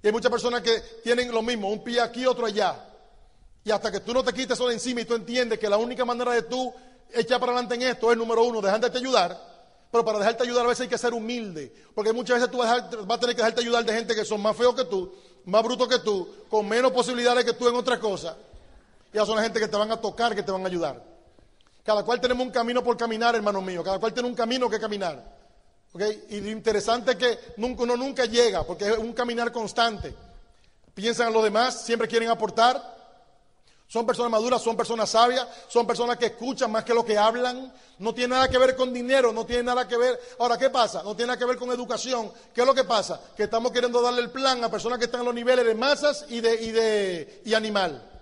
Y hay muchas personas que tienen lo mismo, un pie aquí, otro allá. Y hasta que tú no te quites eso de encima y tú entiendes que la única manera de tú echar para adelante en esto es, número uno, dejándote ayudar. Pero para dejarte ayudar a veces hay que ser humilde. Porque muchas veces tú vas a, dejar, vas a tener que dejarte ayudar de gente que son más feos que tú, más brutos que tú, con menos posibilidades que tú en otras cosas. Y esas son la gente que te van a tocar, que te van a ayudar. Cada cual tenemos un camino por caminar, hermano mío. Cada cual tiene un camino que caminar. ¿Okay? Y lo interesante es que nunca, uno nunca llega, porque es un caminar constante. Piensan en los demás, siempre quieren aportar. Son personas maduras, son personas sabias, son personas que escuchan más que lo que hablan. No tiene nada que ver con dinero, no tiene nada que ver. Ahora, ¿qué pasa? No tiene nada que ver con educación. ¿Qué es lo que pasa? Que estamos queriendo darle el plan a personas que están en los niveles de masas y de, y de y animal.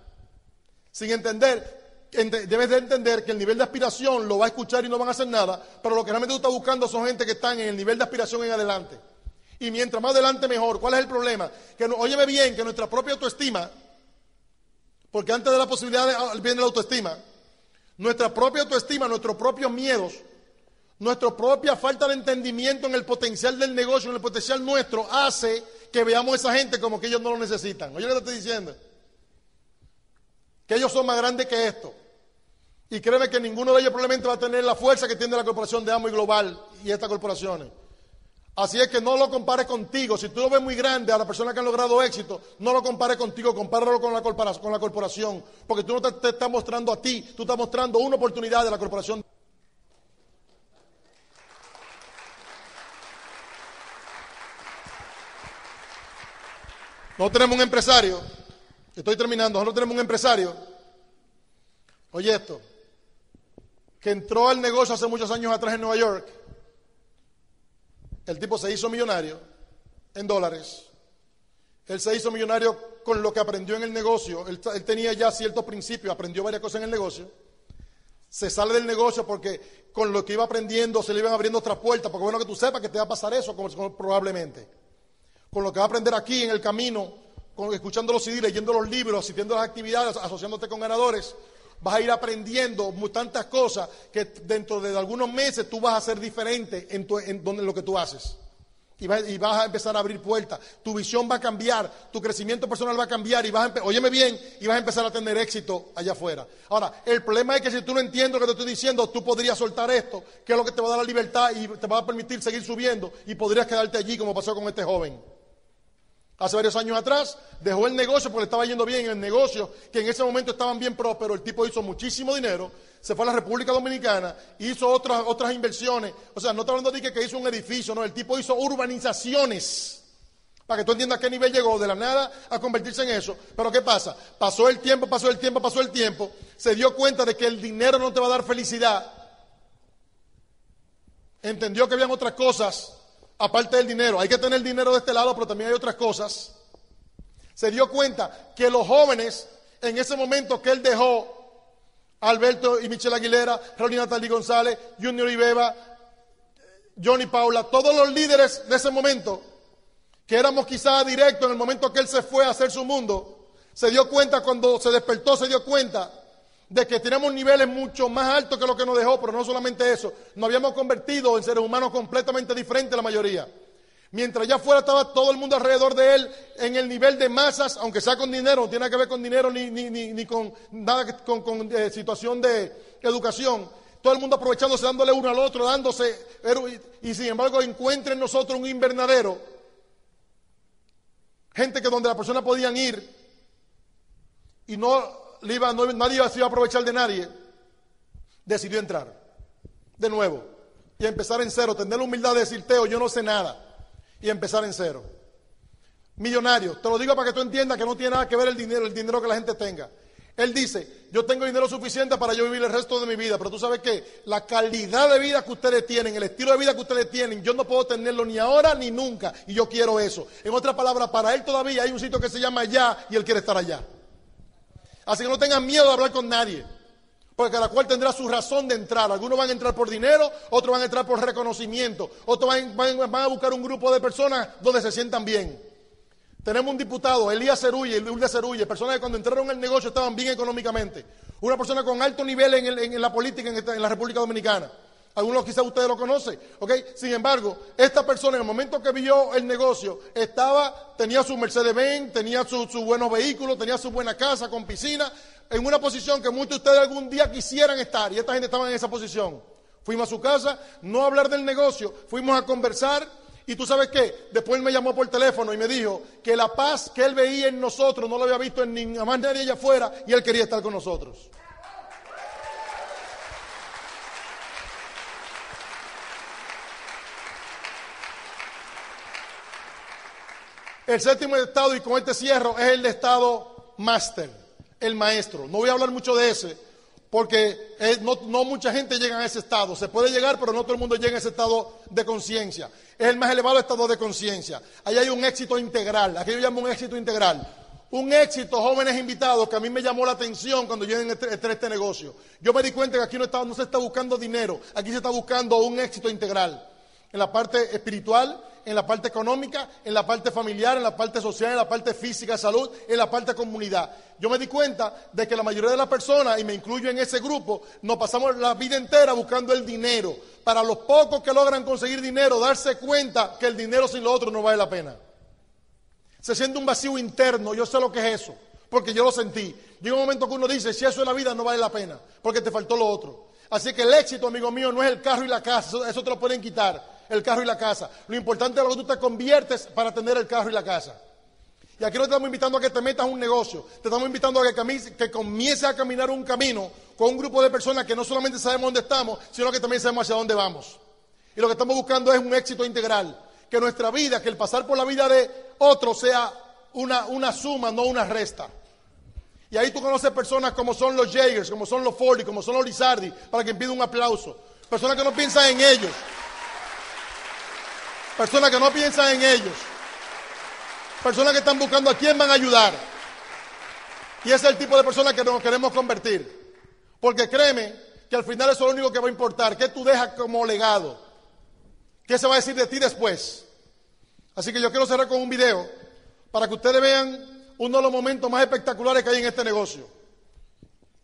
Sin entender... Debes de entender que el nivel de aspiración lo va a escuchar y no van a hacer nada, pero lo que realmente tú estás buscando son gente que están en el nivel de aspiración en adelante. Y mientras más adelante mejor. ¿Cuál es el problema? Que no, óyeme bien, que nuestra propia autoestima, porque antes de la posibilidad de, viene la autoestima, nuestra propia autoestima, nuestros propios miedos, nuestra propia falta de entendimiento en el potencial del negocio, en el potencial nuestro, hace que veamos a esa gente como que ellos no lo necesitan. Oye, ¿qué te estoy diciendo? Que ellos son más grandes que esto. Y créeme que ninguno de ellos probablemente va a tener la fuerza que tiene la corporación de Amway Global y estas corporaciones. Así es que no lo compares contigo. Si tú lo ves muy grande a las personas que han logrado éxito, no lo compares contigo, compáralo con la corporación. Porque tú no te, te estás mostrando a ti, tú estás mostrando una oportunidad de la corporación. No tenemos un empresario. Estoy terminando, nosotros tenemos un empresario Oye esto, que entró al negocio hace muchos años atrás en Nueva York. El tipo se hizo millonario en dólares. Él se hizo millonario con lo que aprendió en el negocio. Él, él tenía ya ciertos principios, aprendió varias cosas en el negocio. Se sale del negocio porque con lo que iba aprendiendo se le iban abriendo otras puertas. Porque bueno que tú sepas que te va a pasar eso como, como, probablemente. Con lo que va a aprender aquí en el camino, con, escuchando los C D, leyendo los libros, asistiendo a las actividades, asociándote con ganadores, vas a ir aprendiendo tantas cosas que dentro de algunos meses tú vas a ser diferente en, tu, en, donde, en lo que tú haces. Y vas, y vas a empezar a abrir puertas, tu visión va a cambiar, tu crecimiento personal va a cambiar y vas a, óyeme bien, y vas a empezar a tener éxito allá afuera. Ahora, el problema es que si tú no entiendes lo que te estoy diciendo, tú podrías soltar esto, que es lo que te va a dar la libertad y te va a permitir seguir subiendo y podrías quedarte allí como pasó con este joven. Hace varios años atrás dejó el negocio porque le estaba yendo bien en el negocio, que en ese momento estaban bien prósperos, el tipo hizo muchísimo dinero, se fue a la República Dominicana, hizo otras, otras inversiones, o sea, no está hablando de que, que hizo un edificio, no, el tipo hizo urbanizaciones, para que tú entiendas a qué nivel llegó, de la nada a convertirse en eso. Pero ¿qué pasa? Pasó el tiempo, pasó el tiempo, pasó el tiempo, se dio cuenta de que el dinero no te va a dar felicidad, entendió que habían otras cosas, aparte del dinero, hay que tener dinero de este lado, pero también hay otras cosas. Se dio cuenta que los jóvenes, en ese momento que él dejó, Alberto y Michelle Aguilera, Carolina Tali González, Junior y Beba, Johnny Paula, todos los líderes de ese momento, que éramos quizás directos en el momento que él se fue a hacer su mundo, se dio cuenta cuando se despertó, se dio cuenta de que teníamos niveles mucho más altos que lo que nos dejó, pero no solamente eso, nos habíamos convertido en seres humanos completamente diferentes la mayoría. Mientras allá afuera estaba todo el mundo alrededor de él, en el nivel de masas, aunque sea con dinero, no tiene que ver con dinero ni, ni, ni, ni con nada, que, con, con eh, situación de educación, todo el mundo aprovechándose, dándole uno al otro, dándose, y, y sin embargo encuentra en nosotros un invernadero, gente que donde las personas podían ir, y no... Iba, no, nadie se iba a aprovechar de nadie, decidió entrar de nuevo y empezar en cero, tener la humildad de decir, Teo, yo no sé nada, y empezar en cero. Millonario, te lo digo para que tú entiendas que no tiene nada que ver el dinero, el dinero que la gente tenga. Él dice, yo tengo dinero suficiente para yo vivir el resto de mi vida, pero tú sabes que la calidad de vida que ustedes tienen, el estilo de vida que ustedes tienen, yo no puedo tenerlo ni ahora ni nunca, y yo quiero eso. En otras palabras, para él todavía hay un sitio que se llama allá y él quiere estar allá. Así que no tengan miedo de hablar con nadie, porque cada cual tendrá su razón de entrar. Algunos van a entrar por dinero, otros van a entrar por reconocimiento, otros van, van, van a buscar un grupo de personas donde se sientan bien. Tenemos un diputado, Elías Cerulle, Ulga Cerulle, personas que cuando entraron al negocio estaban bien económicamente. Una persona con alto nivel en, el, en la política en, esta, en la República Dominicana. Algunos quizás ustedes lo conocen, ¿ok? Sin embargo, esta persona en el momento que vio el negocio, estaba, tenía su Mercedes-Benz, tenía sus su buenos vehículos, tenía su buena casa con piscina, en una posición que muchos de ustedes algún día quisieran estar, y esta gente estaba en esa posición. Fuimos a su casa, no a hablar del negocio, fuimos a conversar, y tú sabes qué, después me llamó por teléfono y me dijo que la paz que él veía en nosotros no la había visto en ni, a más nadie allá afuera, y él quería estar con nosotros. El séptimo estado, y con este cierro, es el de estado máster, el maestro. No voy a hablar mucho de ese, porque es, no, no mucha gente llega a ese estado. Se puede llegar, pero no todo el mundo llega a ese estado de conciencia. Es el más elevado estado de conciencia. Ahí hay un éxito integral, aquí yo llamo un éxito integral. Un éxito, jóvenes invitados, que a mí me llamó la atención cuando yo entré a este negocio. Yo me di cuenta que aquí no, está, no se está buscando dinero, aquí se está buscando un éxito integral. En la parte espiritual, en la parte económica, en la parte familiar, en la parte social, en la parte física, salud, en la parte comunidad. Yo me di cuenta de que la mayoría de las personas, y me incluyo en ese grupo, nos pasamos la vida entera buscando el dinero. Para los pocos que logran conseguir dinero, darse cuenta que el dinero sin lo otro no vale la pena. Se siente un vacío interno, yo sé lo que es eso, porque yo lo sentí. Llega un momento que uno dice, si eso es la vida no vale la pena, porque te faltó lo otro. Así que el éxito, amigo mío, no es el carro y la casa, eso, eso te lo pueden quitar. El carro y la casa. Lo importante es lo que tú te conviertes para tener el carro y la casa. Y aquí no te estamos invitando a que te metas a un negocio. Te estamos invitando a que, que comiences a caminar un camino con un grupo de personas que no solamente sabemos dónde estamos, sino que también sabemos hacia dónde vamos. Y lo que estamos buscando es un éxito integral. Que nuestra vida, que el pasar por la vida de otro sea una, una suma, no una resta. Y ahí tú conoces personas como son los Jagers, como son los Fordy, como son los Lizardi, para que pida un aplauso. Personas que no piensan en ellos. Personas que no piensan en ellos. Personas que están buscando a quién van a ayudar. Y ese es el tipo de personas que nos queremos convertir. Porque créeme que al final eso es lo único que va a importar. ¿Qué tú dejas como legado? ¿Qué se va a decir de ti después? Así que yo quiero cerrar con un video para que ustedes vean uno de los momentos más espectaculares que hay en este negocio.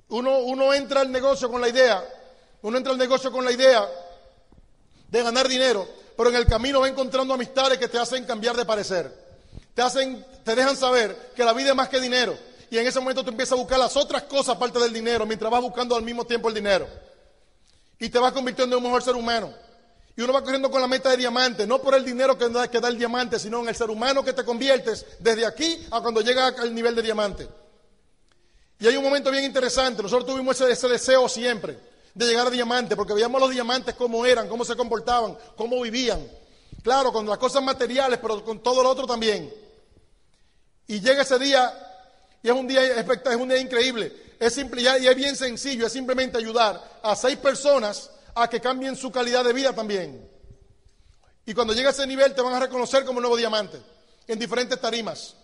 Uno, uno entra al negocio con la idea, uno entra al negocio con la idea de ganar dinero, pero en el camino va encontrando amistades que te hacen cambiar de parecer. Te hacen, te dejan saber que la vida es más que dinero. Y en ese momento tú empiezas a buscar las otras cosas aparte del dinero, mientras vas buscando al mismo tiempo el dinero. Y te vas convirtiendo en un mejor ser humano. Y uno va corriendo con la meta de diamante, no por el dinero que da, que da el diamante, sino en el ser humano que te conviertes desde aquí a cuando llegas al nivel de diamante. Y hay un momento bien interesante, nosotros tuvimos ese, ese deseo siempre de llegar a diamante, porque veíamos los diamantes cómo eran, cómo se comportaban, cómo vivían. Claro, con las cosas materiales, pero con todo lo otro también. Y llega ese día, y es un día espectacular, es un día increíble. Es simple, y es bien sencillo, es simplemente ayudar a seis personas a que cambien su calidad de vida también. Y cuando llegue a ese nivel te van a reconocer como un nuevo diamante, en diferentes tarimas.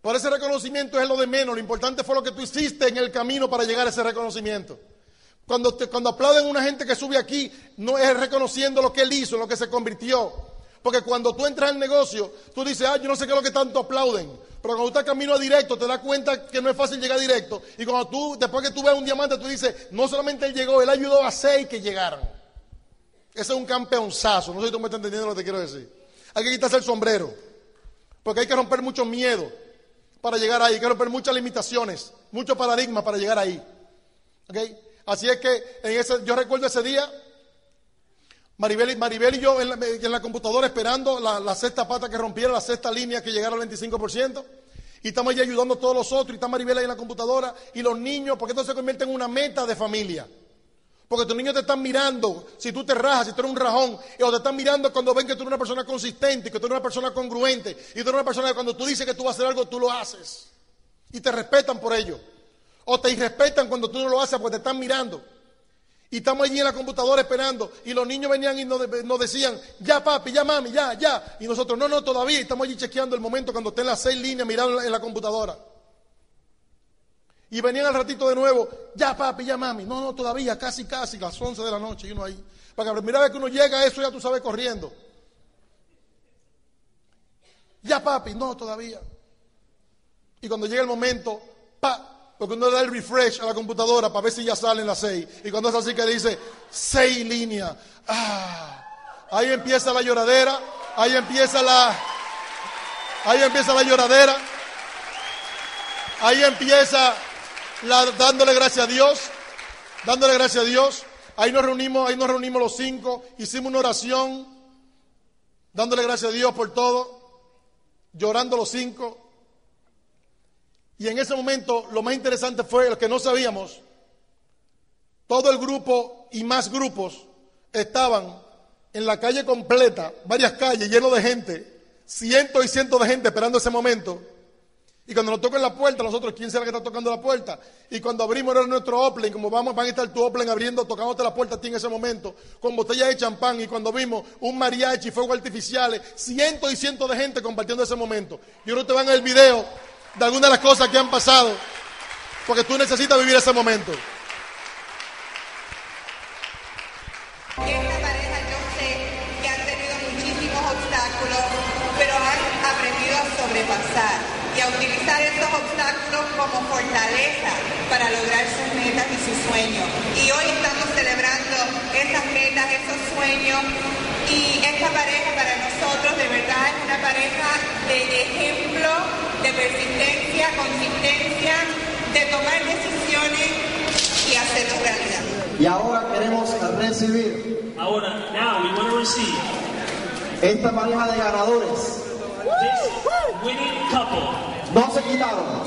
Por ese reconocimiento es lo de menos, lo importante fue lo que tú hiciste en el camino para llegar a ese reconocimiento. Cuando, te, cuando aplauden a una gente que sube aquí, no es reconociendo lo que él hizo, lo que se convirtió. Porque cuando tú entras al negocio, tú dices, ah, yo no sé qué es lo que tanto aplauden. Pero cuando tú estás camino a directo, te das cuenta que no es fácil llegar directo. Y cuando tú, después que tú ves un diamante, tú dices, no solamente él llegó, él ayudó a seis que llegaron. Ese es un campeonzazo. No sé si tú me estás entendiendo lo que te quiero decir. Hay que quitarse el sombrero. Porque hay que romper mucho miedo para llegar ahí. Hay que romper muchas limitaciones, muchos paradigmas para llegar ahí. ¿Okay? Así es que en ese, yo recuerdo ese día... Maribel y, Maribel y yo en la, en la computadora esperando la, la sexta pata que rompiera, la sexta línea que llegara al veinticinco por ciento. Y estamos ahí ayudando a todos los otros. Y está Maribel ahí en la computadora. Y los niños, porque esto se convierte en una meta de familia. Porque tus niños te están mirando. Si tú te rajas, si tú eres un rajón. O te están mirando cuando ven que tú eres una persona consistente, que tú eres una persona congruente. Y tú eres una persona que cuando tú dices que tú vas a hacer algo, tú lo haces. Y te respetan por ello. O te irrespetan cuando tú no lo haces porque te están mirando. Y estamos allí en la computadora esperando. Y los niños venían y nos, nos decían, ya papi, ya mami, ya, ya. Y nosotros, no, no, todavía. Estamos allí chequeando el momento cuando estén las seis líneas mirando en la, en la computadora. Y venían al ratito de nuevo, ya papi, ya mami. No, no, todavía, casi, casi, las once de la noche. Y uno ahí. Para que mira, a ver que uno llega a eso, ya tú sabes, corriendo. Ya papi, no, todavía. Y cuando llega el momento, pa. Porque uno le da el refresh a la computadora para ver si ya salen las seis. Y cuando es así que dice, seis líneas. Ah, ahí empieza la lloradera. Ahí empieza la... Ahí empieza la lloradera. Ahí empieza la, dándole gracias a Dios. Dándole gracias a Dios. Ahí nos reunimos, ahí nos reunimos los cinco. Hicimos una oración. Dándole gracias a Dios por todo. Llorando los cinco. Y en ese momento, lo más interesante fue lo que no sabíamos. Todo el grupo y más grupos estaban en la calle completa, varias calles lleno de gente, cientos y cientos de gente esperando ese momento. Y cuando nos tocan la puerta, nosotros, ¿quién será que está tocando la puerta? Y cuando abrimos era nuestro Oplen, como vamos, van a estar tu Oplen abriendo, tocándote la puerta a ti en ese momento, con botellas de champán. Y cuando vimos un mariachi, fuegos artificiales, cientos y cientos de gente compartiendo ese momento. Y ahora te van al video de algunas de las cosas que han pasado, porque tú necesitas vivir ese momento. Esta pareja yo sé que han tenido muchísimos obstáculos, pero han aprendido a sobrepasar y a utilizar estos obstáculos como fortaleza para lograr sus metas y sus sueños. Y hoy estamos celebrando esas metas, esos sueños. Y esta pareja para nosotros de verdad es una pareja de ejemplo, de persistencia, consistencia, de tomar decisiones y hacerlo realidad. Y ahora queremos recibir. Ahora, now we want to receive. Esta pareja de ganadores. This winning couple. No se quitaron.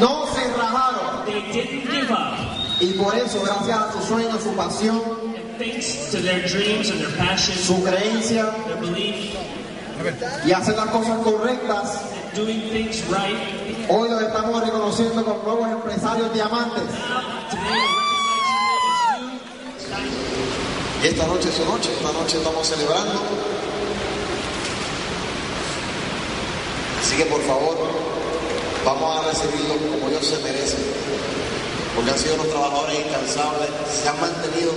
No se rajaron. They didn't give up. Y por eso, gracias a su sueño, su pasión, to their dreams and their passions, su creencia, their belief, y hacer las cosas correctas, doing things right. Hoy los estamos reconociendo con nuevos empresarios diamantes. Y esta noche es su noche, esta noche estamos celebrando. Así que por favor, vamos a recibirlo como Dios se merece. Porque han sido unos trabajadores incansables, se han mantenido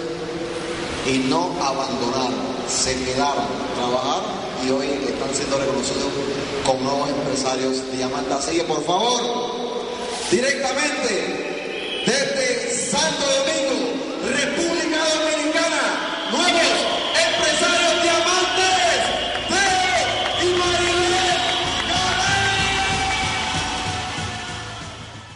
y no abandonaron, se quedaron a trabajar y hoy están siendo reconocidos como nuevos empresarios de Amanda. Así que por favor, directamente desde Santo Domingo.